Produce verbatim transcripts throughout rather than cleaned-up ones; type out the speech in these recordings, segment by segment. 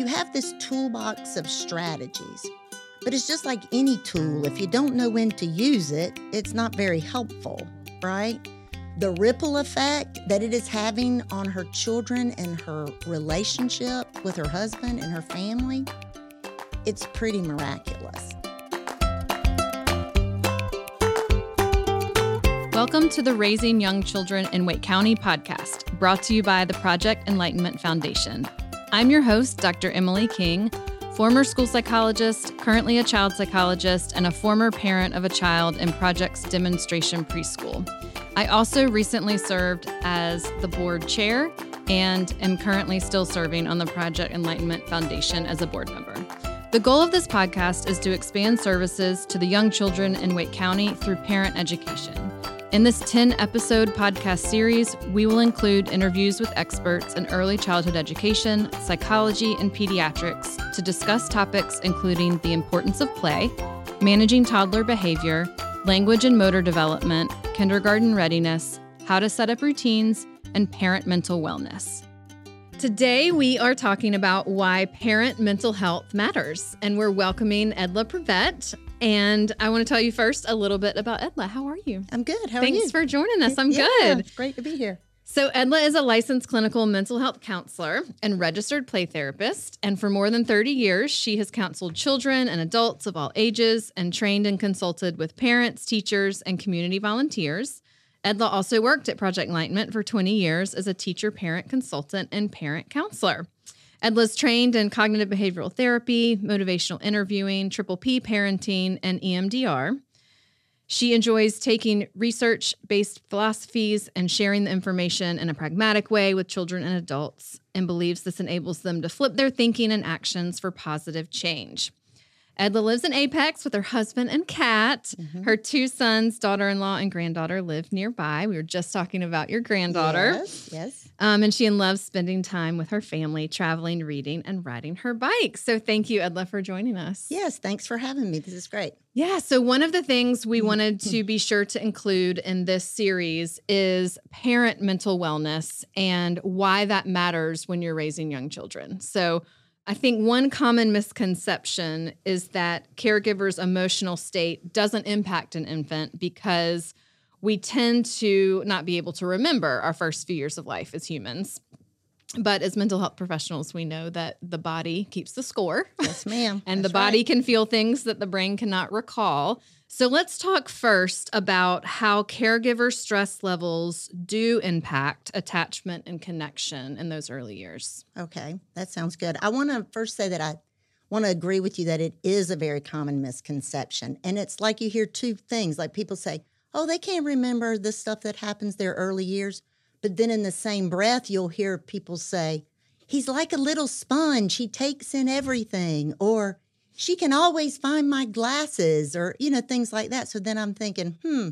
you have this toolbox of strategies, but it's just like any tool. If you don't know when to use it, it's not very helpful, right? The ripple effect that it is having on her children and her relationship with her husband and her family, it's pretty miraculous. Welcome to the Raising Young Children in Wake County podcast, brought to you by the Project Enlightenment Foundation. I'm your host, Doctor Emily King, former school psychologist, currently a child psychologist, and a former parent of a child in Project's Demonstration Preschool. I also recently served as the board chair and am currently still serving on the Project Enlightenment Foundation as a board member. The goal of this podcast is to expand services to the young children in Wake County through parent education. In this ten-episode podcast series, we will include interviews with experts in early childhood education, psychology, and pediatrics to discuss topics including the importance of play, managing toddler behavior, language and motor development, kindergarten readiness, how to set up routines, and parent mental wellness. Today, we are talking about why parent mental health matters, and we're welcoming Edla Prevette. And I want to tell you first a little bit about Edla. How are you? I'm good. How are Thanks you? Thanks for joining us. I'm yeah, good. It's great to be here. So Edla is a licensed clinical mental health counselor and registered play therapist. And for more than thirty years, she has counseled children and adults of all ages and trained and consulted with parents, teachers, and community volunteers. Edla also worked at Project Enlightenment for twenty years as a teacher, parent consultant, and parent counselor. Edla's trained in cognitive behavioral therapy, motivational interviewing, Triple P parenting, and E M D R. She enjoys taking research-based philosophies and sharing the information in a pragmatic way with children and adults, and believes this enables them to flip their thinking and actions for positive change. Edla lives in Apex with her husband and cat. Mm-hmm. Her two sons, daughter-in-law and granddaughter, live nearby. We were just talking about your granddaughter. Yes, yes. Um, and she loves spending time with her family, traveling, reading, and riding her bike. So thank you, Edla, for joining us. Yes, thanks for having me. This is great. Yeah, so one of the things we wanted to be sure to include in this series is parent mental wellness and why that matters when you're raising young children. So I think one common misconception is that caregivers' emotional state doesn't impact an infant because we tend to not be able to remember our first few years of life as humans. But as mental health professionals, we know that the body keeps the score. Yes, ma'am. and That's the body right. can feel things that the brain cannot recall. So let's talk first about how caregiver stress levels do impact attachment and connection in those early years. Okay, that sounds good. I want to first say that I want to agree with you that it is a very common misconception. And it's like you hear two things, like people say, oh, they can't remember the stuff that happens their early years. But then in the same breath, you'll hear people say, he's like a little sponge. He takes in everything, or she can always find my glasses, or, you know, things like that. So then I'm thinking, hmm,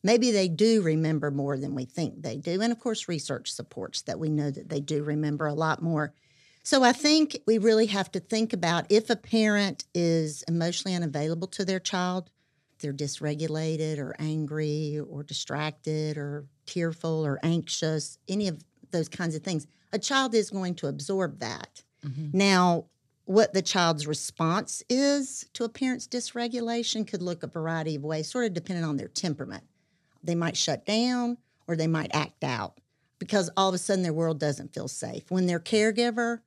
maybe they do remember more than we think they do. And of course, research supports that we know that they do remember a lot more. So I think we really have to think about if a parent is emotionally unavailable to their child, they're dysregulated or angry or distracted or tearful or anxious, any of those kinds of things, a child is going to absorb that. Mm-hmm. Now, what the child's response is to a parent's dysregulation could look a variety of ways, sort of depending on their temperament. They might shut down or they might act out because all of a sudden their world doesn't feel safe. When their caregiver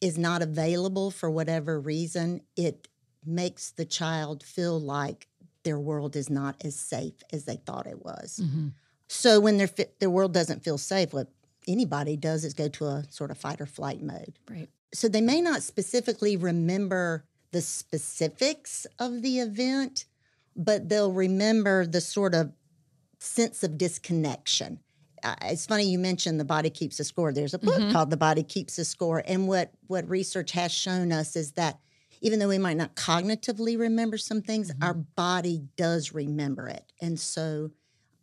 is not available for whatever reason, it makes the child feel like their world is not as safe as they thought it was. Mm-hmm. So when their their world doesn't feel safe, what anybody does is go to a sort of fight or flight mode. Right. So they may not specifically remember the specifics of the event, but they'll remember the sort of sense of disconnection. Uh, it's funny you mentioned The Body Keeps a Score. There's a book mm-hmm. called The Body Keeps a Score. And what, what research has shown us is that even though we might not cognitively remember some things, mm-hmm. our body does remember it. And so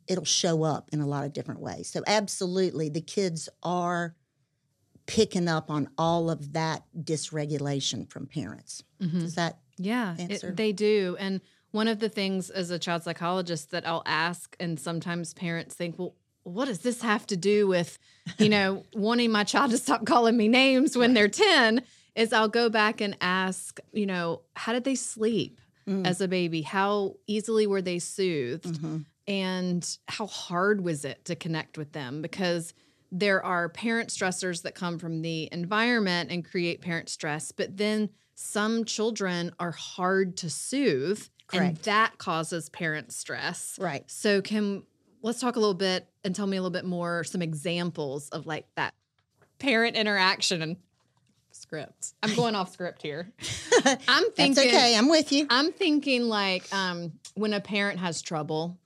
it'll show up in a lot of different ways. So absolutely, the kids are picking up on all of that dysregulation from parents. Mm-hmm. Does that yeah, answer? It, they do. And one of the things as a child psychologist that I'll ask, and sometimes parents think, well, what does this have to do with, you know, wanting my child to stop calling me names when right. they're ten? is I'll go back and ask, you know, how did they sleep mm. as a baby? How easily were they soothed? Mm-hmm. And how hard was it to connect with them? Because there are parent stressors that come from the environment and create parent stress, but then some children are hard to soothe. Correct. And that causes parent stress. Right. So can let's talk a little bit and tell me a little bit more, some examples of like that parent interaction script. I'm going off script here. I'm thinking. That's okay. I'm with you. I'm thinking like um, when a parent has trouble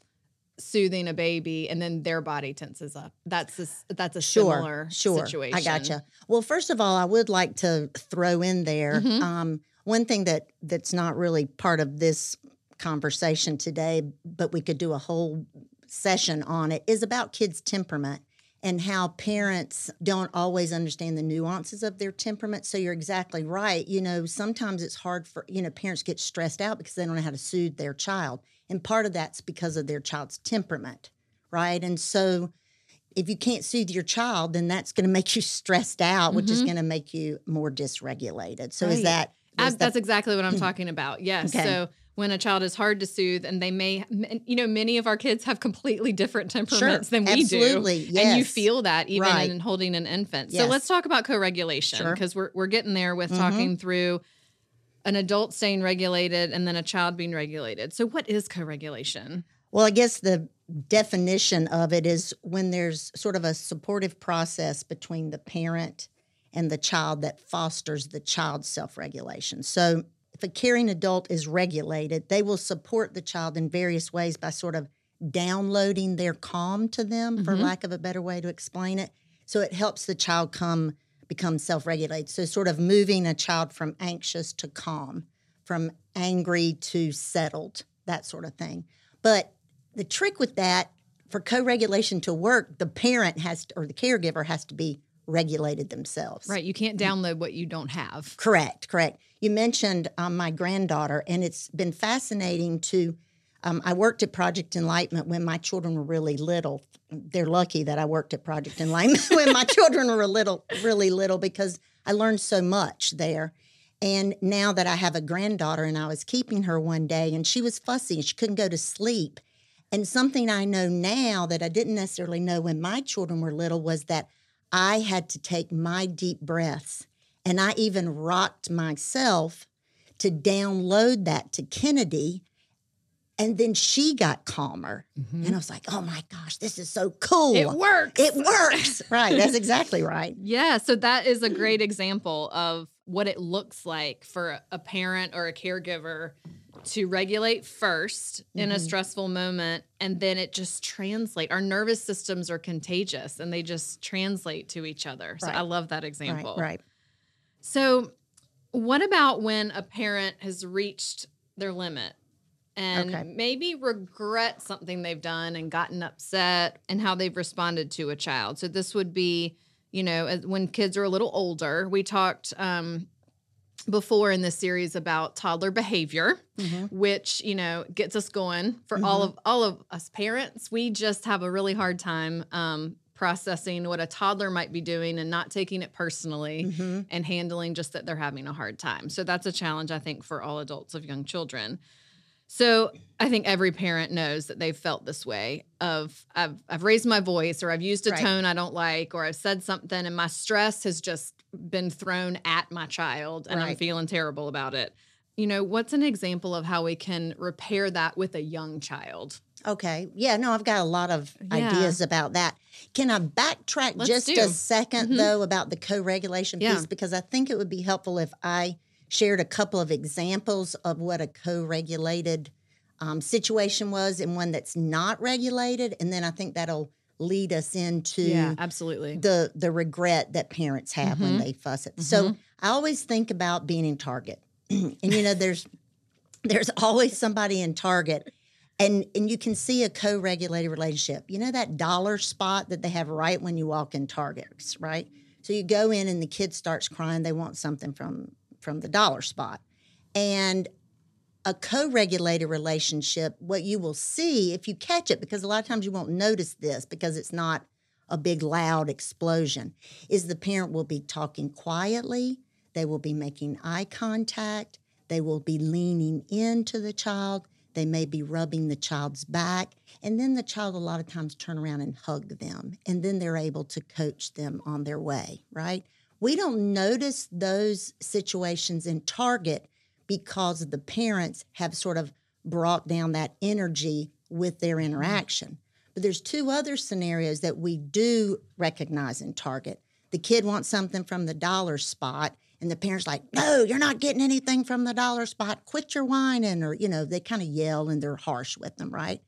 soothing a baby and then their body tenses up. That's a, that's a sure, similar sure. situation. I gotcha. Well, first of all, I would like to throw in there mm-hmm. um, one thing that that's not really part of this conversation today, but we could do a whole session on it, is about kids' temperament and how parents don't always understand the nuances of their temperament. So you're exactly right. You know, sometimes it's hard for, you know, parents get stressed out because they don't know how to soothe their child. And part of that's because of their child's temperament, right? And so if you can't soothe your child, then that's going to make you stressed out, mm-hmm. which is going to make you more dysregulated. So right. is that... Is I, that's the, exactly what I'm talking about. Yes. Okay. So when a child is hard to soothe and they may, you know, many of our kids have completely different temperaments sure. than we Absolutely. do. Yes. And you feel that even right. in holding an infant. Yes. So let's talk about co-regulation because sure. we're, we're getting there with mm-hmm. talking through an adult staying regulated and then a child being regulated. So what is co-regulation? Well, I guess the definition of it is when there's sort of a supportive process between the parent and the child that fosters the child's self-regulation. So if a caring adult is regulated, they will support the child in various ways by sort of downloading their calm to them, mm-hmm. for lack of a better way to explain it. So it helps the child come become self-regulated. So sort of moving a child from anxious to calm, from angry to settled, that sort of thing. But the trick with that, for co-regulation to work, the parent has to, or the caregiver has to be regulated themselves. Right. You can't download what you don't have. Correct. Correct. You mentioned um, my granddaughter, and it's been fascinating to, um, I worked at Project Enlightenment when my children were really little. They're lucky that I worked at Project Enlightenment when my children were little, really little, because I learned so much there. And now that I have a granddaughter, and I was keeping her one day, and she was fussy and she couldn't go to sleep. And something I know now that I didn't necessarily know when my children were little was that I had to take my deep breaths, and I even rocked myself to download that to Kennedy, and then she got calmer. Mm-hmm. And I was like, oh, my gosh, this is so cool. It works. It works. Right. That's exactly right. Yeah. So that is a great example of what it looks like for a parent or a caregiver to regulate first mm-hmm. in a stressful moment, and then it just translates. Our nervous systems are contagious, and they just translate to each other. So right. I love that example. Right, right. So what about when a parent has reached their limit and okay. maybe regret something they've done and gotten upset and how they've responded to a child? So this would be, you know, when kids are a little older, we talked um, – before in this series about toddler behavior, mm-hmm. which, you know, gets us going for mm-hmm. all of all of us parents. We just have a really hard time um, processing what a toddler might be doing and not taking it personally mm-hmm. and handling just that they're having a hard time. So that's a challenge, I think, for all adults of young children. So I think every parent knows that they've felt this way of I've, I've raised my voice, or I've used a right. tone I don't like, or I've said something and my stress has just been thrown at my child and right. I'm feeling terrible about it. You know, what's an example of how we can repair that with a young child? Okay. Yeah, no, I've got a lot of yeah. ideas about that. Can I backtrack Let's just do. a second, mm-hmm. though, about the co-regulation yeah. piece? Because I think it would be helpful if I shared a couple of examples of what a co-regulated um, situation was and one that's not regulated. And then I think that'll lead us into yeah, absolutely. the the regret that parents have mm-hmm. when they fuss it. Mm-hmm. So I always think about being in Target. And, you know, there's there's always somebody in Target. And, and you can see a co-regulated relationship. You know that dollar spot that they have right when you walk in Target, right? So you go in and the kid starts crying. They want something from... from the dollar spot. And a co-regulated relationship, what you will see if you catch it, because a lot of times you won't notice this because it's not a big loud explosion, is the parent will be talking quietly. They will be making eye contact. They will be leaning into the child. They may be rubbing the child's back. And then the child a lot of times turn around and hug them. And then they're able to coach them on their way, right? We don't notice those situations in Target because the parents have sort of brought down that energy with their interaction. But there's two other scenarios that we do recognize in Target. The kid wants something from the dollar spot, and the parent's like, no, you're not getting anything from the dollar spot. Quit your whining. Or, you know, they kind of yell and they're harsh with them, right?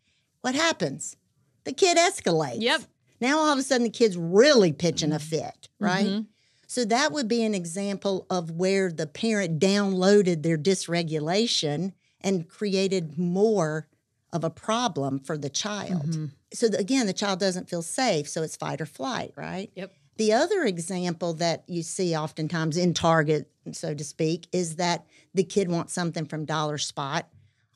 What happens? The kid escalates. Yep. Now all of a sudden the kid's really pitching a fit, right? Mm-hmm. So that would be an example of where the parent downloaded their dysregulation and created more of a problem for the child. Mm-hmm. So the, again, the child doesn't feel safe, so it's fight or flight, right? Yep. The other example that you see oftentimes in Target, so to speak, is that the kid wants something from Dollar Spot,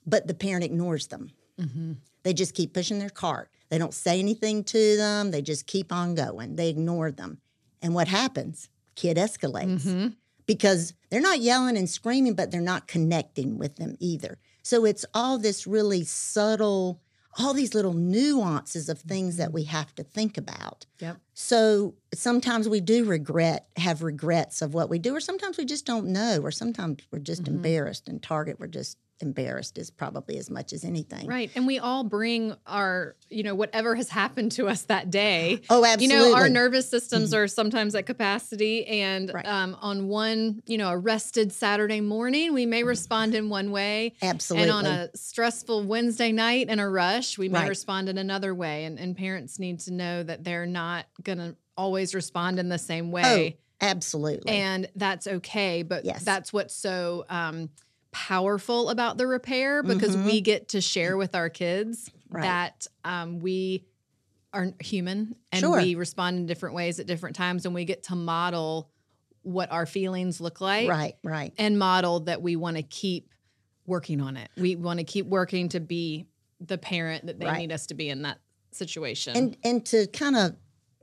but the parent ignores them. Mm-hmm. They just keep pushing their cart. They don't say anything to them. They just keep on going. They ignore them. And what happens? Kid escalates mm-hmm. because they're not yelling and screaming, but they're not connecting with them either. So it's all this really subtle, all these little nuances of things that we have to think about. Yep. So sometimes we do regret, have regrets of what we do, or sometimes we just don't know, or sometimes we're just mm-hmm. embarrassed. And Target, we're just embarrassed is probably as much as anything. Right. And we all bring our, you know, whatever has happened to us that day. Oh, absolutely. You know, our nervous systems mm-hmm. are sometimes at capacity. And right. um, on one, you know, a rested Saturday morning, we may respond in one way. Absolutely. And on a stressful Wednesday night in a rush, we may right. respond in another way. And, and parents need to know that they're not going to always respond in the same way. Oh, absolutely. And that's okay. But yes. that's what's so... Um, powerful about the repair, because mm-hmm. we get to share with our kids right. that um, we are human and sure. we respond in different ways at different times, and we get to model what our feelings look like. Right, right. And model that we want to keep working on it. We want to keep working to be the parent that they right. need us to be in that situation. And and to kind of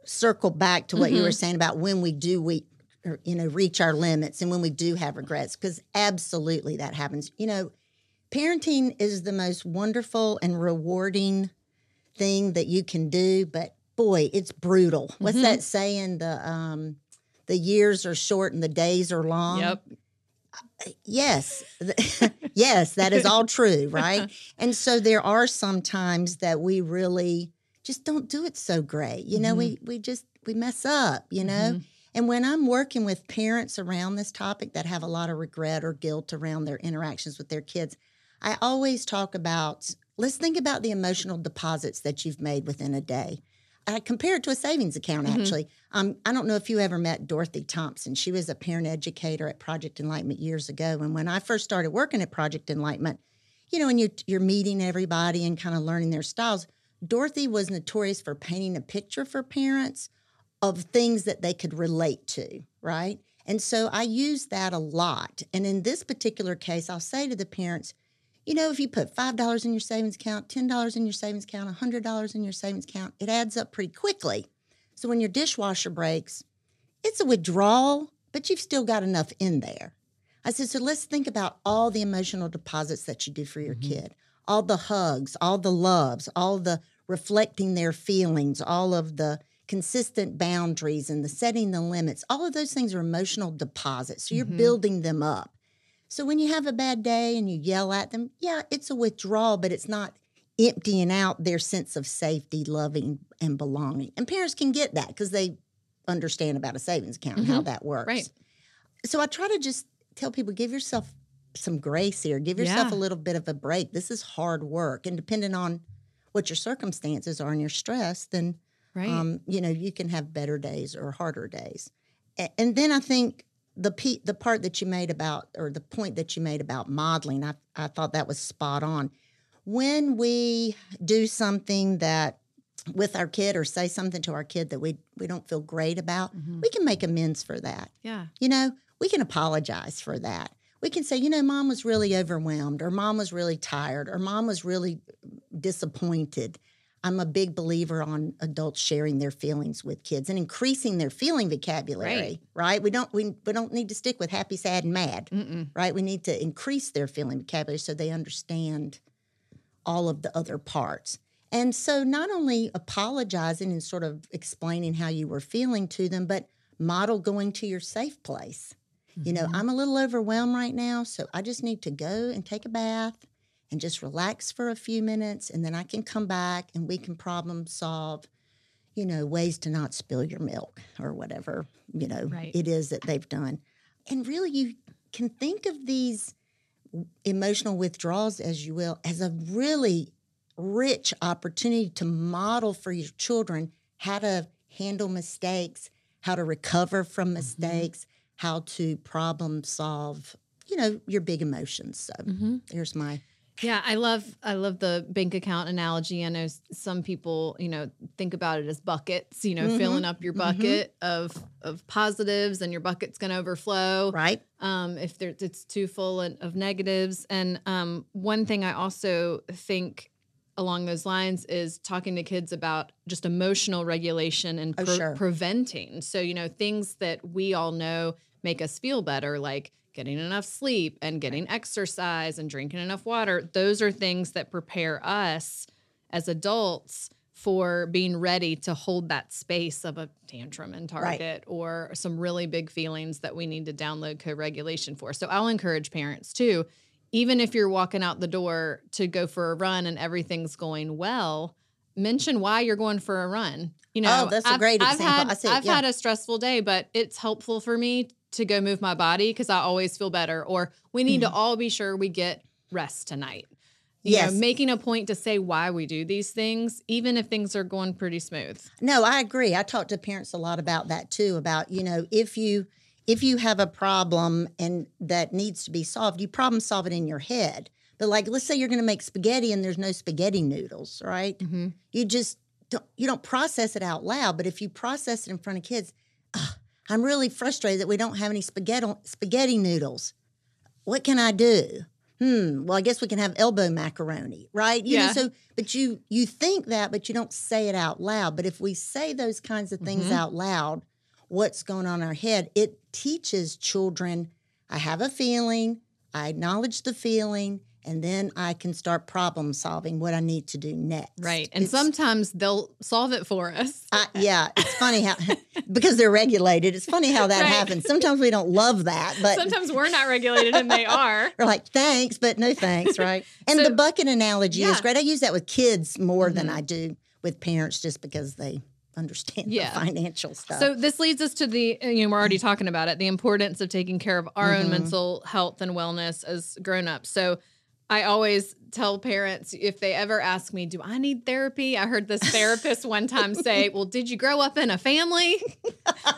circle back to what mm-hmm. you were saying about when we do we Or, you know, reach our limits and when we do have regrets, because absolutely that happens. You know, parenting is the most wonderful and rewarding thing that you can do, but boy, it's brutal. Mm-hmm. What's that saying? The um, the years are short and the days are long. Yep. Uh, yes. Yes, that is all true, right? And so there are some times that we really just don't do it so great. You know, mm-hmm. we, we just, we mess up, you know? Mm-hmm. And when I'm working with parents around this topic that have a lot of regret or guilt around their interactions with their kids, I always talk about, let's think about the emotional deposits that you've made within a day. I compare it to a savings account, actually. Mm-hmm. Um, I don't know if you ever met Dorothy Thompson. She was a parent educator at Project Enlightenment years ago. And when I first started working at Project Enlightenment, you know, and you, you're meeting everybody and kind of learning their styles, Dorothy was notorious for painting a picture for parents of things that they could relate to, right? And so I use that a lot. And in this particular case, I'll say to the parents, you know, if you put five dollars in your savings account, ten dollars in your savings account, one hundred dollars in your savings account, it adds up pretty quickly. So when your dishwasher breaks, it's a withdrawal, but you've still got enough in there. I said, so let's think about all the emotional deposits that you do for your mm-hmm. kid, all the hugs, all the loves, all the reflecting their feelings, all of the consistent boundaries and the setting the limits. All of those things are emotional deposits. So you're mm-hmm. building them up. So when you have a bad day and you yell at them, yeah, it's a withdrawal, but it's not emptying out their sense of safety, loving, and belonging. And parents can get that because they understand about a savings account mm-hmm. and how that works. Right. So I try to just tell people, give yourself some grace here. Give yourself yeah. a little bit of a break. This is hard work. And depending on what your circumstances are and your stress, then right. Um, you know, you can have better days or harder days. And, and then I think the pe- the part that you made about, or the point that you made about modeling, I, I thought that was spot on. When we do something that with our kid or say something to our kid that we, we don't feel great about, mm-hmm. we can make amends for that. Yeah. You know, we can apologize for that. We can say, you know, mom was really overwhelmed, or mom was really tired, or mom was really disappointed. I'm a big believer on adults sharing their feelings with kids and increasing their feeling vocabulary, right? right? We don't we, we don't need to stick with happy, sad, and mad, Mm-mm. right? We need to increase their feeling vocabulary so they understand all of the other parts. And so not only apologizing and sort of explaining how you were feeling to them, but model going to your safe place. Mm-hmm. You know, I'm a little overwhelmed right now, so I just need to go and take a bath and just relax for a few minutes, and then I can come back and we can problem solve, you know, ways to not spill your milk or whatever, you know, right. it is that they've done. And really you can think of these emotional withdrawals, as you will, as a really rich opportunity to model for your children how to handle mistakes, how to recover from mistakes, mm-hmm. how to problem solve, you know, your big emotions. So mm-hmm. there's my... Yeah, I love I love the bank account analogy. I know some people, you know, think about it as buckets, you know, mm-hmm. filling up your bucket mm-hmm. of of positives and your bucket's going to overflow. Right. Um, if there, it's too full of negatives. And um, one thing I also think along those lines is talking to kids about just emotional regulation and pre- oh, sure. preventing. So, you know, things that we all know make us feel better, like getting enough sleep and getting exercise and drinking enough water. Those are things that prepare us as adults for being ready to hold that space of a tantrum in Target right. or some really big feelings that we need to download co-regulation for. So I'll encourage parents too, even if you're walking out the door to go for a run and everything's going well, mention why you're going for a run. You know, oh, that's a great I've, example. I've, had, I see, I've yeah. had a stressful day, but it's helpful for me to go move my body because I always feel better. Or we need mm-hmm. to all be sure we get rest tonight. You yes. know, making a point to say why we do these things, even if things are going pretty smooth. No, I agree. I talk to parents a lot about that too, about, you know, if you if you have a problem and that needs to be solved, you problem solve it in your head. But like, let's say you're going to make spaghetti and there's no spaghetti noodles, right? Mm-hmm. You just don't, you don't process it out loud. But if you process it in front of kids, ugh, I'm really frustrated that we don't have any spaghetti spaghetti noodles. What can I do? Hmm. Well, I guess we can have elbow macaroni, right? You yeah. know, so, but you you think that, but you don't say it out loud. But if we say those kinds of things mm-hmm. out loud, what's going on in our head, it teaches children, I have a feeling, I acknowledge the feeling, and then I can start problem solving what I need to do next. Right. And it's, sometimes they'll solve it for us. I, yeah. It's funny how, because they're regulated, it's funny how that right. happens. Sometimes we don't love that. But sometimes we're not regulated and they are. We're like, thanks, but no thanks, right? And so, the bucket analogy yeah. is great. I use that with kids more mm-hmm. than I do with parents just because they understand yeah. the financial stuff. So this leads us to the, you know, we're already talking about it, the importance of taking care of our mm-hmm. own mental health and wellness as grown-ups. So I always tell parents if they ever ask me, do I need therapy? I heard this therapist one time say, well, did you grow up in a family?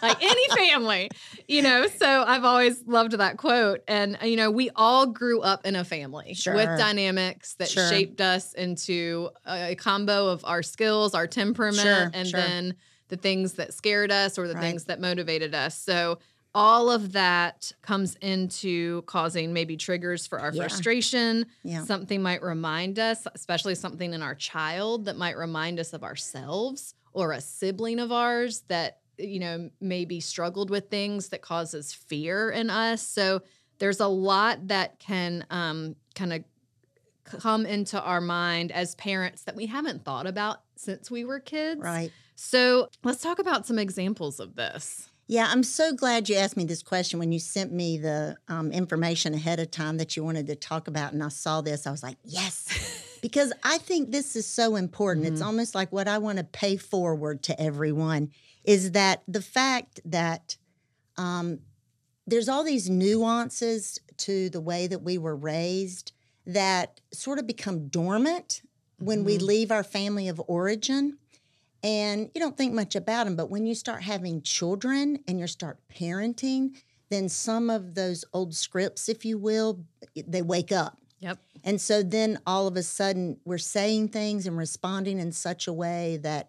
Like any family, you know? So I've always loved that quote. And, you know, we all grew up in a family sure. with dynamics that sure. shaped us into a combo of our skills, our temperament, sure. and sure. then the things that scared us or the right. things that motivated us. So all of that comes into causing maybe triggers for our yeah. frustration. Yeah. Something might remind us, especially something in our child that might remind us of ourselves or a sibling of ours that, you know, maybe struggled with things that causes fear in us. So there's a lot that can um, kind of come into our mind as parents that we haven't thought about since we were kids. Right. So let's talk about some examples of this. Yeah, I'm so glad you asked me this question when you sent me the um, information ahead of time that you wanted to talk about. And I saw this, I was like, yes, because I think this is so important. Mm-hmm. It's almost like what I want to pay forward to everyone is that the fact that um, there's all these nuances to the way that we were raised that sort of become dormant mm-hmm. when we leave our family of origin. And you don't think much about them, but when you start having children and you start parenting, then some of those old scripts, if you will, they wake up. Yep. And so then all of a sudden we're saying things and responding in such a way that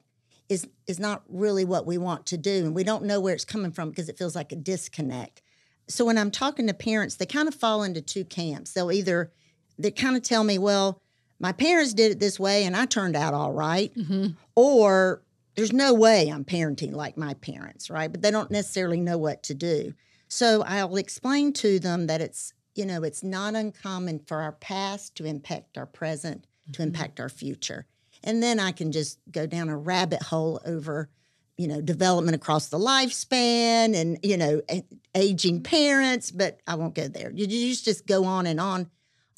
is, is not really what we want to do. And we don't know where it's coming from because it feels like a disconnect. So when I'm talking to parents, they kind of fall into two camps. They'll either, they kind of tell me, well, my parents did it this way and I turned out all right, mm-hmm. or there's no way I'm parenting like my parents, right? But they don't necessarily know what to do. So I'll explain to them that it's, you know, it's not uncommon for our past to impact our present, mm-hmm. to impact our future. And then I can just go down a rabbit hole over, you know, development across the lifespan and, you know, aging parents, but I won't go there. You just just go on and on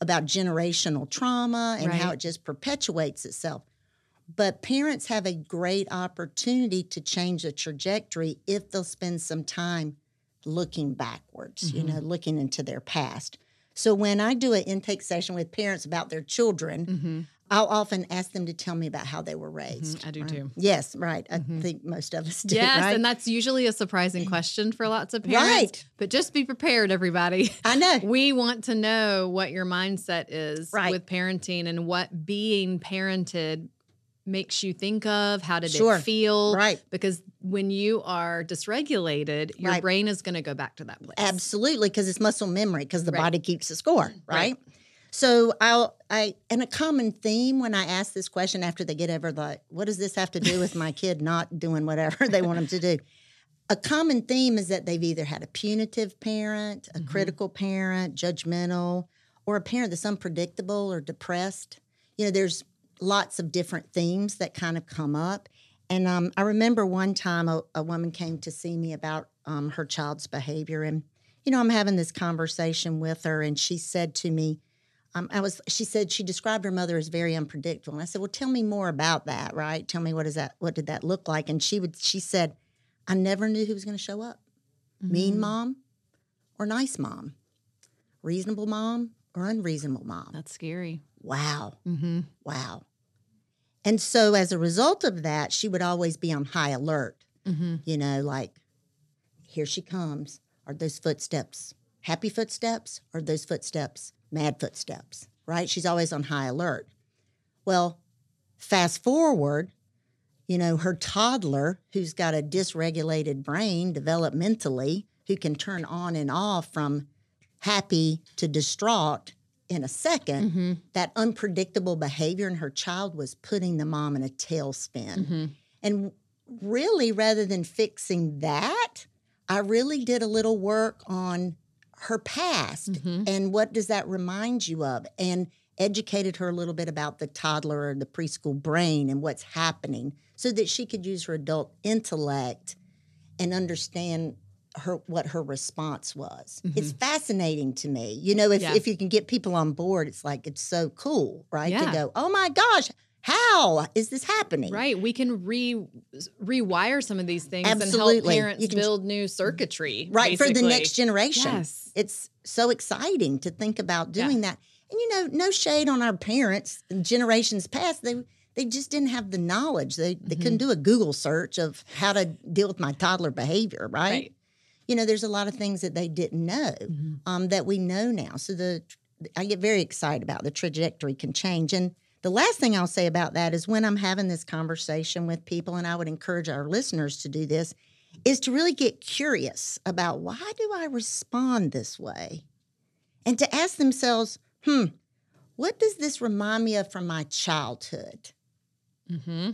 about generational trauma and right. how it just perpetuates itself. But parents have a great opportunity to change the trajectory if they'll spend some time looking backwards, mm-hmm. you know, looking into their past. So when I do an intake session with parents about their children, mm-hmm. I'll often ask them to tell me about how they were raised. Mm-hmm. I do right? too. Yes, right. Mm-hmm. I think most of us do, yes, right? And that's usually a surprising question for lots of parents. Right. But just be prepared, everybody. I know. We want to know what your mindset is right. with parenting and what being parented makes you think of, how did sure. it feel? Right. Because when you are dysregulated, your right. brain is going to go back to that place. Absolutely, because it's muscle memory, because the right. body keeps the score, right? right. So I'll, I, and a common theme when I ask this question after they get over, like, what does this have to do with my kid not doing whatever they want them to do? A common theme is that they've either had a punitive parent, a mm-hmm. critical parent, judgmental, or a parent that's unpredictable or depressed. You know, there's lots of different themes that kind of come up. And um, I remember one time a, a woman came to see me about um, her child's behavior. And, you know, I'm having this conversation with her, and she said to me, Um, I was. She said she described her mother as very unpredictable, and I said, "Well, tell me more about that, right? Tell me what is that? What did that look like?" And she would. She said, "I never knew who was going to show up. Mm-hmm. Mean mom, or nice mom, reasonable mom, or unreasonable mom." That's scary. Wow. Mm-hmm. Wow. And so, as a result of that, she would always be on high alert. Mm-hmm. You know, like, here she comes. Are those footsteps happy footsteps? Are those footsteps mad footsteps, right? She's always on high alert. Well, fast forward, you know, her toddler, who's got a dysregulated brain developmentally, who can turn on and off from happy to distraught in a second, mm-hmm. that unpredictable behavior in her child was putting the mom in a tailspin. Mm-hmm. And really, rather than fixing that, I really did a little work on her past, mm-hmm. and what does that remind you of, and educated her a little bit about the toddler or the preschool brain and what's happening so that she could use her adult intellect and understand her what her response was. Mm-hmm. It's fascinating to me. You know, if, yeah. if you can get people on board, it's like it's so cool, right, yeah. to go, oh, my gosh, how is this happening? Right. We can re rewire some of these things Absolutely. and help parents can, build new circuitry. Right. Basically. For the next generation. Yes. It's so exciting to think about doing yeah. that. And, you know, no shade on our parents. Generations past, they they just didn't have the knowledge. They, they mm-hmm. couldn't do a Google search of how to deal with my toddler behavior. Right. right. You know, there's a lot of things that they didn't know mm-hmm. um, that we know now. So the I get very excited about the trajectory can change. And the last thing I'll say about that is when I'm having this conversation with people, and I would encourage our listeners to do this, is to really get curious about why do I respond this way? And to ask themselves, hmm, what does this remind me of from my childhood? Mm-hmm.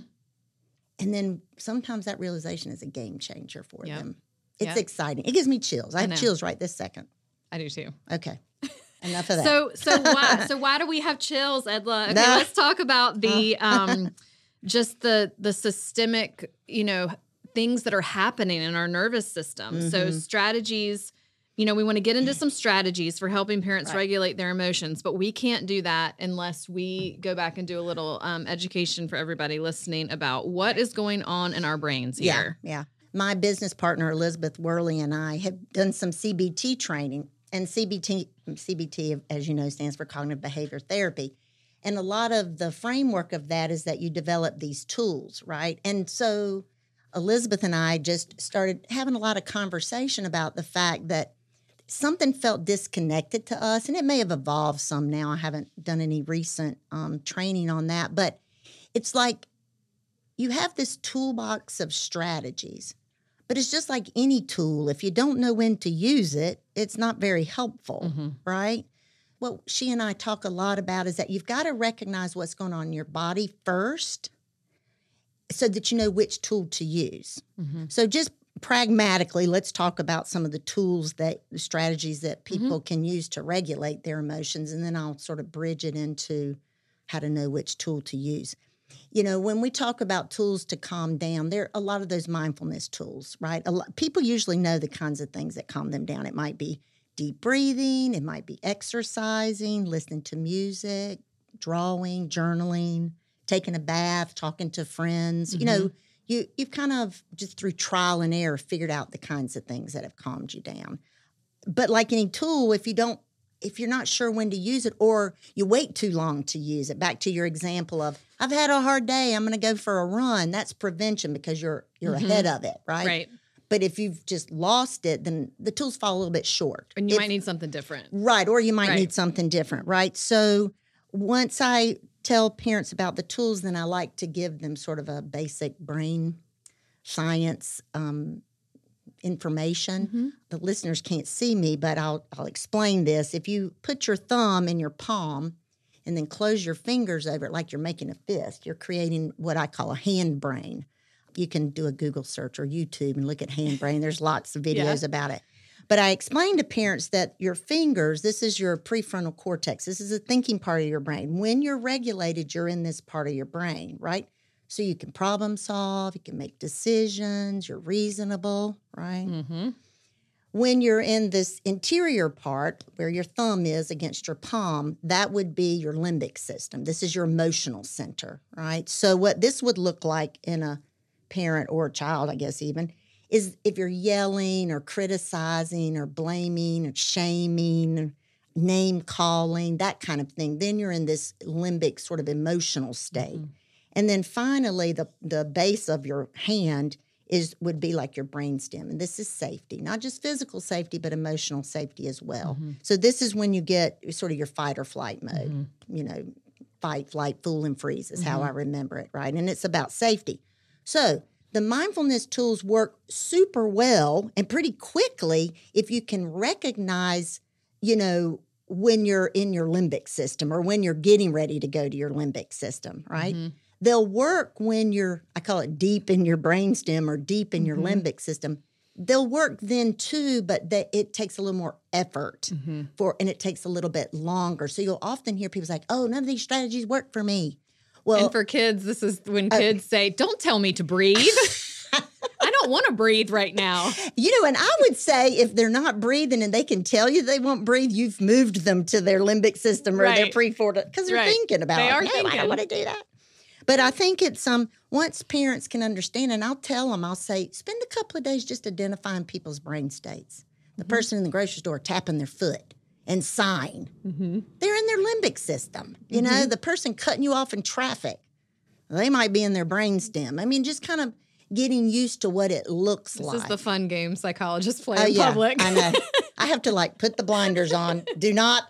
And then sometimes that realization is a game changer for yep. them. It's yep. exciting. It gives me chills. I, I have know. chills right this second. I do too. Okay. Enough of that. So, so why, so why do we have chills, Edla? Okay, no. Let's talk about the, um, just the, the systemic, you know, things that are happening in our nervous system. Mm-hmm. So strategies, you know, we want to get into some strategies for helping parents right. regulate their emotions, but we can't do that unless we go back and do a little, um, education for everybody listening about what is going on in our brains here. Yeah. yeah. My business partner, Elizabeth Worley, and I have done some C B T training. And C B T, C B T, as you know, stands for cognitive behavior therapy. And a lot of the framework of that is that you develop these tools, right? And so Elizabeth and I just started having a lot of conversation about the fact that something felt disconnected to us. And it may have evolved some now. I haven't done any recent um, training on that. But it's like you have this toolbox of strategies. But it's just like any tool. If you don't know when to use it, it's not very helpful, mm-hmm. right? what she and I talk a lot about is that you've got to recognize what's going on in your body first so that you know which tool to use. Mm-hmm. So just pragmatically, let's talk about some of the tools, that the strategies that people mm-hmm. can use to regulate their emotions, and then I'll sort of bridge it into how to know which tool to use. You know, when we talk about tools to calm down, there are a lot of those mindfulness tools, right? A lot, people usually know the kinds of things that calm them down. It might be deep breathing. It might be exercising, listening to music, drawing, journaling, taking a bath, talking to friends. Mm-hmm. You know, you, you've kind of just through trial and error figured out the kinds of things that have calmed you down. But like any tool, if you don't, if you're not sure when to use it or you wait too long to use it, back to your example of, I've had a hard day, I'm going to go for a run. That's prevention because you're you're mm-hmm. ahead of it, right? Right. But if you've just lost it, then the tools fall a little bit short. And you if, might need something different. Right, or you might right. need something different, right? So once I tell parents about the tools, then I like to give them sort of a basic brain science um information. Mm-hmm. The listeners can't see me, but I'll I'll explain this. If you put your thumb in your palm and then close your fingers over it like you're making a fist, you're creating what I call a hand brain. You can do a Google search or YouTube and look at hand brain. There's lots of videos yeah. about it. But I explained to parents that your fingers, this is your prefrontal cortex. This is the thinking part of your brain. When you're regulated, you're in this part of your brain, right? So you can problem solve, you can make decisions, you're reasonable, right? Mm-hmm. When you're in this interior part where your thumb is against your palm, that would be your limbic system. This is your emotional center, right? So what this would look like in a parent or a child, I guess even, is if you're yelling or criticizing or blaming or shaming, name calling, that kind of thing, then you're in this limbic sort of emotional state. Mm-hmm. And then finally, the, the base of your hand is would be like your brainstem. And this is safety, not just physical safety, but emotional safety as well. Mm-hmm. So this is when you get sort of your fight or flight mode, mm-hmm. you know, fight, flight, fool, and freeze is mm-hmm. how I remember it, right? And it's about safety. So the mindfulness tools work super well and pretty quickly if you can recognize, you know, when you're in your limbic system or when you're getting ready to go to your limbic system, right? Mm-hmm. They'll work when you're, I call it deep in your brainstem or deep in your mm-hmm. limbic system. They'll work then too, but they, it takes a little more effort mm-hmm. for, and it takes a little bit longer. So you'll often hear people say, oh, none of these strategies work for me. Well, and for kids, this is when kids uh, say, don't tell me to breathe. I don't want to breathe right now. You know, and I would say if they're not breathing and they can tell you they won't breathe, you've moved them to their limbic system or right. their prefrontal, because they're right. thinking about they it. They are no, thinking. I don't want to do that. But I think it's um once parents can understand, and I'll tell them, I'll say, spend a couple of days just identifying people's brain states. The mm-hmm. person in the grocery store tapping their foot and sighing. Mm-hmm. They're in their limbic system. You mm-hmm. know, the person cutting you off in traffic, they might be in their brainstem. I mean, just kind of getting used to what it looks this like. This is the fun game psychologists play oh, in yeah, public. I know. I have to like put the blinders on. Do not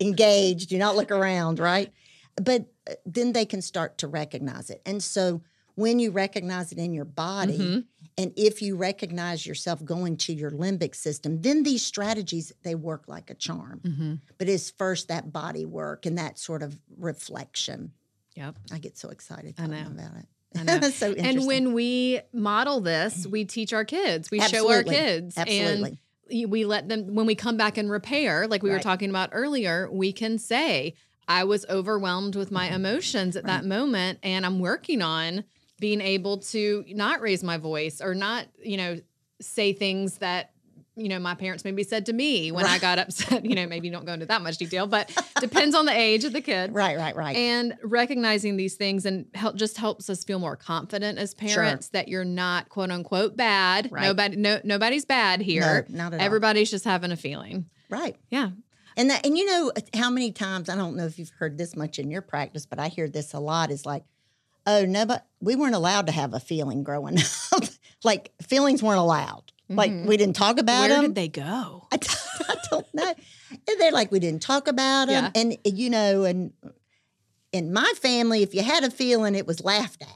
engage. Do not look around, right? But then they can start to recognize it. And so when you recognize it in your body, mm-hmm. and if you recognize yourself going to your limbic system, then these strategies, they work like a charm. Mm-hmm. But it's first that body work and that sort of reflection. Yep. I get so excited talking I know. about it. I know. So interesting. And when we model this, we teach our kids. We Absolutely. show our kids. Absolutely. And we let them, when we come back and repair, like we right. were talking about earlier, we can say, I was overwhelmed with my emotions at right. that moment, and I'm working on being able to not raise my voice or not, you know, say things that, you know, my parents maybe said to me when right. I got upset. You know, maybe don't go into that much detail, but depends on the age of the kid. Right, right, right. And recognizing these things and help just helps us feel more confident as parents sure. that you're not quote unquote bad. Right. Nobody, no, nobody's bad here. No, not at all. Everybody's just having a feeling. Right. Yeah. And that, and you know how many times, I don't know if you've heard this much in your practice, but I hear this a lot is like, oh, no, but we weren't allowed to have a feeling growing up. Like feelings weren't allowed. Mm-hmm. Like we didn't talk about Where them. Where did they go? I, t- I don't know. And they're like, we didn't talk about them. Yeah. And, you know, and in my family, if you had a feeling, it was laughed at.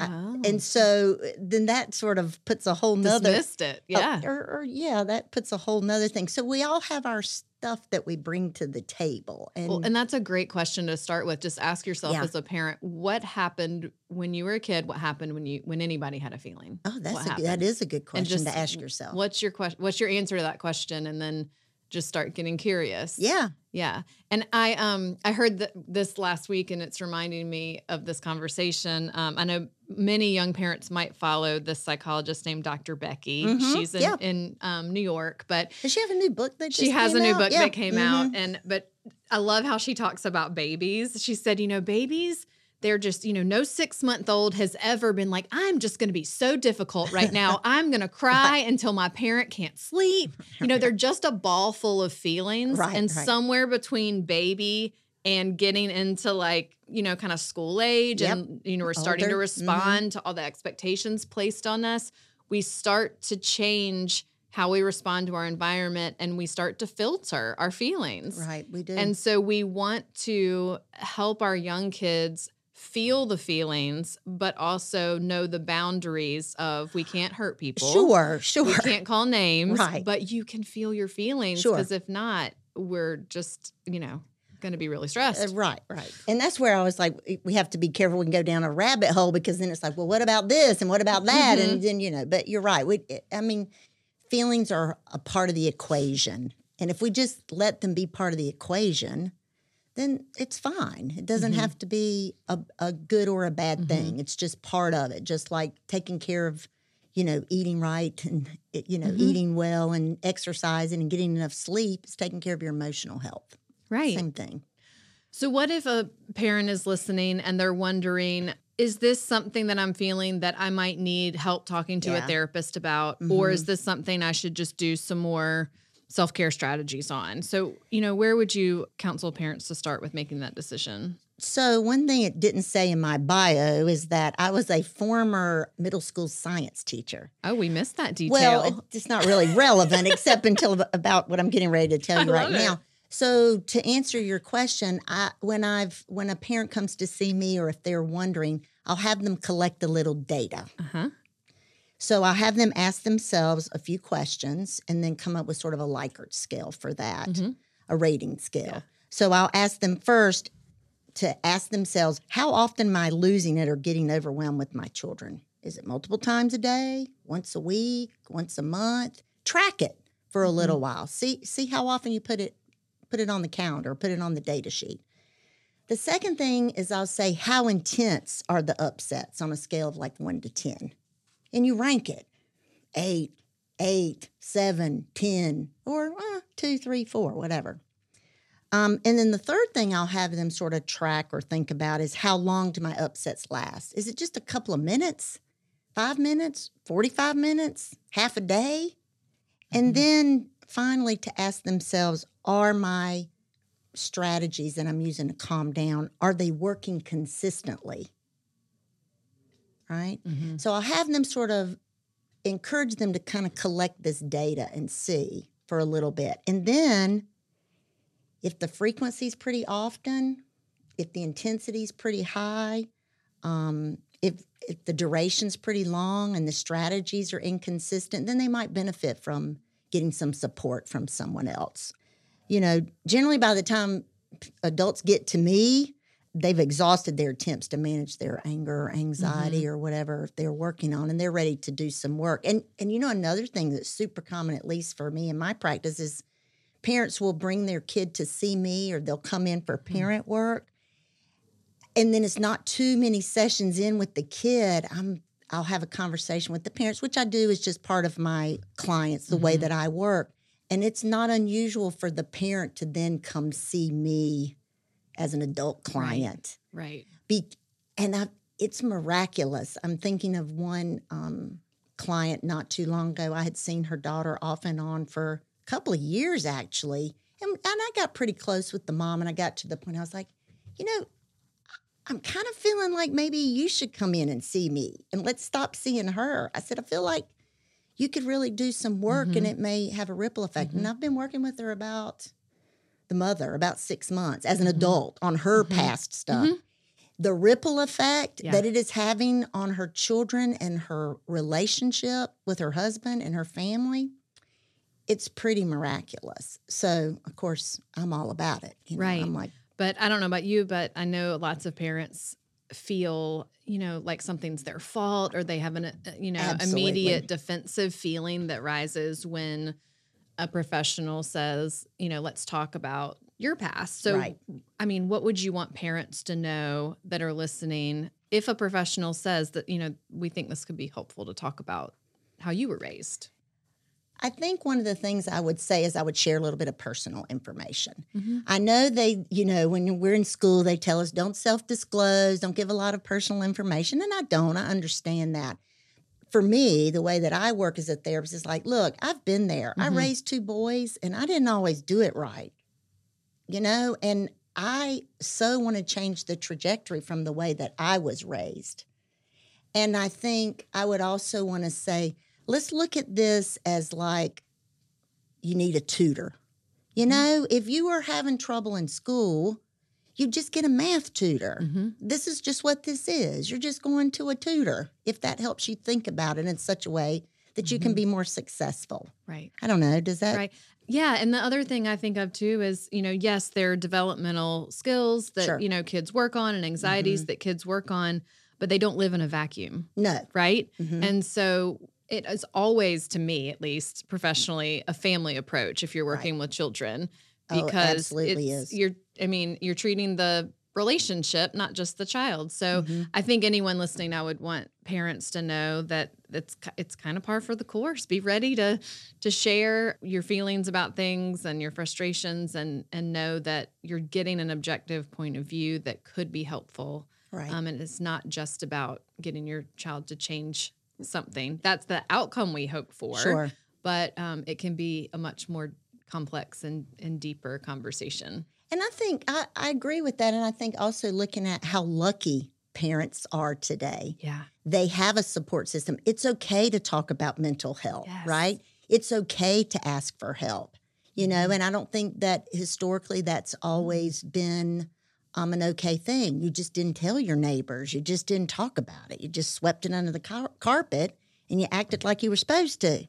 Oh. I, and so then that sort of puts a whole nother. Dismissed it. Yeah. Uh, or, or yeah, that puts a whole nother thing. So we all have our stuff that we bring to the table. And, well, and that's a great question to start with. Just ask yourself yeah. as a parent, what happened when you were a kid? What happened when you when anybody had a feeling? Oh, that's a, that is a good question just, to ask yourself. What's your question? What's your answer to that question? And then just start getting curious. Yeah. Yeah. And I um I heard th- this last week, and it's reminding me of this conversation. Um, I know many young parents might follow this psychologist named Doctor Becky. Mm-hmm. She's in, yeah. in um, New York, but does she have a new book that just she has came a new out? book yeah. that came mm-hmm. out? And but I love how she talks about babies. She said, you know, babies. They're just, you know, no six-month-old has ever been like, I'm just going to be so difficult right now. I'm going to cry right. until my parent can't sleep. You know, they're just a ball full of feelings. Right, and right. somewhere between baby and getting into like, you know, kind of school age yep. and, you know, we're starting Older. to respond mm-hmm. to all the expectations placed on us, we start to change how we respond to our environment, and we start to filter our feelings. Right, we do. And so we want to help our young kids feel the feelings, but also know the boundaries of we can't hurt people. Sure, sure. We can't call names, right. but you can feel your feelings because sure. if not, we're just, you know, going to be really stressed. Uh, right, right. And that's where I was like, we have to be careful we can go down a rabbit hole because then it's like, well, what about this and what about that? Mm-hmm. And then, you know, but you're right. We, I mean, feelings are a part of the equation. And if we just let them be part of the equation, then it's fine. It doesn't mm-hmm. have to be a, a good or a bad mm-hmm. thing. It's just part of it, just like taking care of, you know, eating right and, you know, mm-hmm. eating well and exercising and getting enough sleep. It's taking care of your emotional health. Right. Same thing. So what if a parent is listening and they're wondering, is this something that I'm feeling that I might need help talking to yeah. a therapist about? Mm-hmm. Or is this something I should just do some more self-care strategies on? So, you know, where would you counsel parents to start with making that decision? So one thing it didn't say in my bio is that I was a former middle school science teacher. Oh, we missed that detail. Well, it's not really relevant except until about what I'm getting ready to tell you I right now. It. So to answer your question, I, when I've when a parent comes to see me or if they're wondering, I'll have them collect a little data. Uh-huh. So I'll have them ask themselves a few questions and then come up with sort of a Likert scale for that, mm-hmm. a rating scale. Yeah. So I'll ask them first to ask themselves, how often am I losing it or getting overwhelmed with my children? Is it multiple times a day, once a week, once a month? Track it for a mm-hmm. little while. See see how often you put it, put it on the calendar, put it on the data sheet. The second thing is I'll say, how intense are the upsets on a scale of like one to ten? And you rank it, eight, eight, seven, ten, or uh, two, three, four, whatever. Um, and then the third thing I'll have them sort of track or think about is how long do my upsets last? Is it just a couple of minutes, five minutes, forty-five minutes, half a day? And mm-hmm. then finally to ask themselves, are my strategies that I'm using to calm down, are they working consistently? Right? Mm-hmm. So I'll have them sort of encourage them to kind of collect this data and see for a little bit. And then if the frequency is pretty often, if the intensity is pretty high, um, if, if the duration is pretty long and the strategies are inconsistent, then they might benefit from getting some support from someone else. You know, generally by the time adults get to me, they've exhausted their attempts to manage their anger or anxiety mm-hmm. or whatever they're working on, and they're ready to do some work. And, and you know, another thing that's super common, at least for me in my practice, is parents will bring their kid to see me or they'll come in for parent mm-hmm. work. And then it's not too many sessions in with the kid. I'm, I'll have a conversation with the parents, which I do is just part of my clients, the mm-hmm. way that I work. And it's not unusual for the parent to then come see me as an adult client. Right. right. Be, and I, it's miraculous. I'm thinking of one um, client not too long ago. I had seen her daughter off and on for a couple of years, actually. And, and I got pretty close with the mom, and I got to the point I was like, you know, I'm kind of feeling like maybe you should come in and see me, and let's stop seeing her. I said, I feel like you could really do some work, mm-hmm. and it may have a ripple effect. Mm-hmm. And I've been working with her about... the mother about six months as an mm-hmm. adult on her mm-hmm. past stuff, mm-hmm. the ripple effect yeah. that it is having on her children and her relationship with her husband and her family it's pretty miraculous. So, of course, I'm all about it. You know, right. I'm like, but I don't know about you, but I know lots of parents feel, you know, like something's their fault, or they have an, you know, absolutely. immediate defensive feeling that rises when a professional says, you know, let's talk about your past. So, right. I mean, what would you want parents to know that are listening if a professional says that, you know, we think this could be helpful to talk about how you were raised? I think one of the things I would say is I would share a little bit of personal information. Mm-hmm. I know they, you know, when we're in school, they tell us don't self-disclose, don't give a lot of personal information. And I don't, I understand that. For me, the way that I work as a therapist is like, look, I've been there. Mm-hmm. I raised two boys and I didn't always do it right, you know, and I so want to change the trajectory from the way that I was raised. And I think I would also want to say, let's look at this as like you need a tutor. You know, if you are having trouble in school, you just get a math tutor. Mm-hmm. This is just what this is. You're just going to a tutor, if that helps you think about it in such a way that mm-hmm. you can be more successful. Right. I don't know. Does that? Right. Yeah. And the other thing I think of too is, you know, yes, there are developmental skills that, sure. you know, kids work on and anxieties mm-hmm. that kids work on, but they don't live in a vacuum. No. Right. Mm-hmm. And so it is always, to me at least, professionally, a family approach if you're working right. with children. Because oh, it absolutely is. You're, I mean, you're treating the relationship, not just the child. So mm-hmm. I think anyone listening, I would want parents to know that it's, it's kind of par for the course. Be ready to to share your feelings about things and your frustrations, and and know that you're getting an objective point of view that could be helpful. Right. Um, and it's not just about getting your child to change something. That's the outcome we hope for. Sure. But um, it can be a much more complex and, and deeper conversation. And I think I, I agree with that. And I think also looking at how lucky parents are today. Yeah. They have a support system. It's okay to talk about mental health, yes. right? It's okay to ask for help, you know, and I don't think that historically that's always been um, an okay thing. You just didn't tell your neighbors. You just didn't talk about it. You just swept it under the car- carpet and you acted like you were supposed to.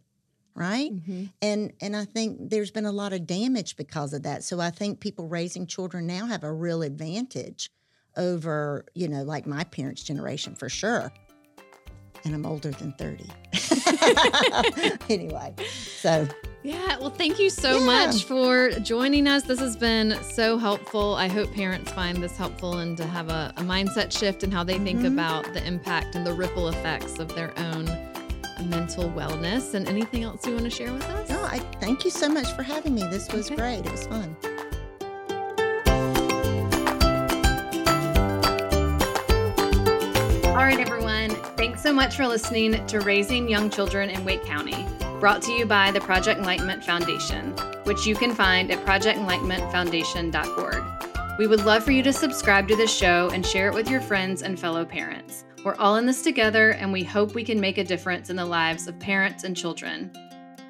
Right. Mm-hmm. And and I think there's been a lot of damage because of that. So I think people raising children now have a real advantage over, you know, like my parents' generation for sure. And I'm older than thirty. Anyway, so. Yeah. Well, thank you so yeah. much for joining us. This has been so helpful. I hope parents find this helpful and to have a, a mindset shift in how they mm-hmm. think about the impact and the ripple effects of their own mental wellness. And anything else you want to share with us? No, I thank you so much for having me. This was okay. great. It was fun. All right, everyone. Thanks so much for listening to Raising Young Children in Wake County, brought to you by the Project Enlightenment Foundation, which you can find at project enlightenment foundation dot org. We would love for you to subscribe to this show and share it with your friends and fellow parents. We're all in this together, and we hope we can make a difference in the lives of parents and children.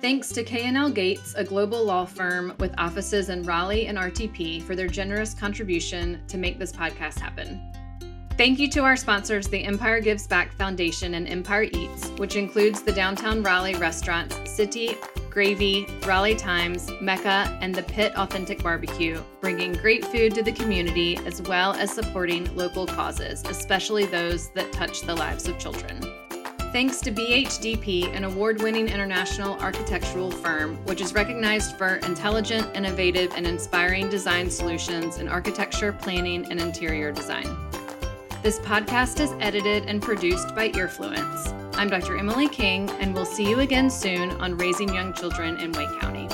Thanks to K and L Gates, a global law firm with offices in Raleigh and R T P, for their generous contribution to make this podcast happen. Thank you to our sponsors, the Empire Gives Back Foundation and Empire Eats, which includes the downtown Raleigh restaurants City, Gravy, Raleigh Times, Mecca, and The Pit Authentic Barbecue, bringing great food to the community as well as supporting local causes, especially those that touch the lives of children. Thanks to B H D P, an award-winning international architectural firm, which is recognized for intelligent, innovative, and inspiring design solutions in architecture, planning, and interior design. This podcast is edited and produced by Earfluence. I'm Doctor Emily King, and we'll see you again soon on Raising Young Children in Wake County.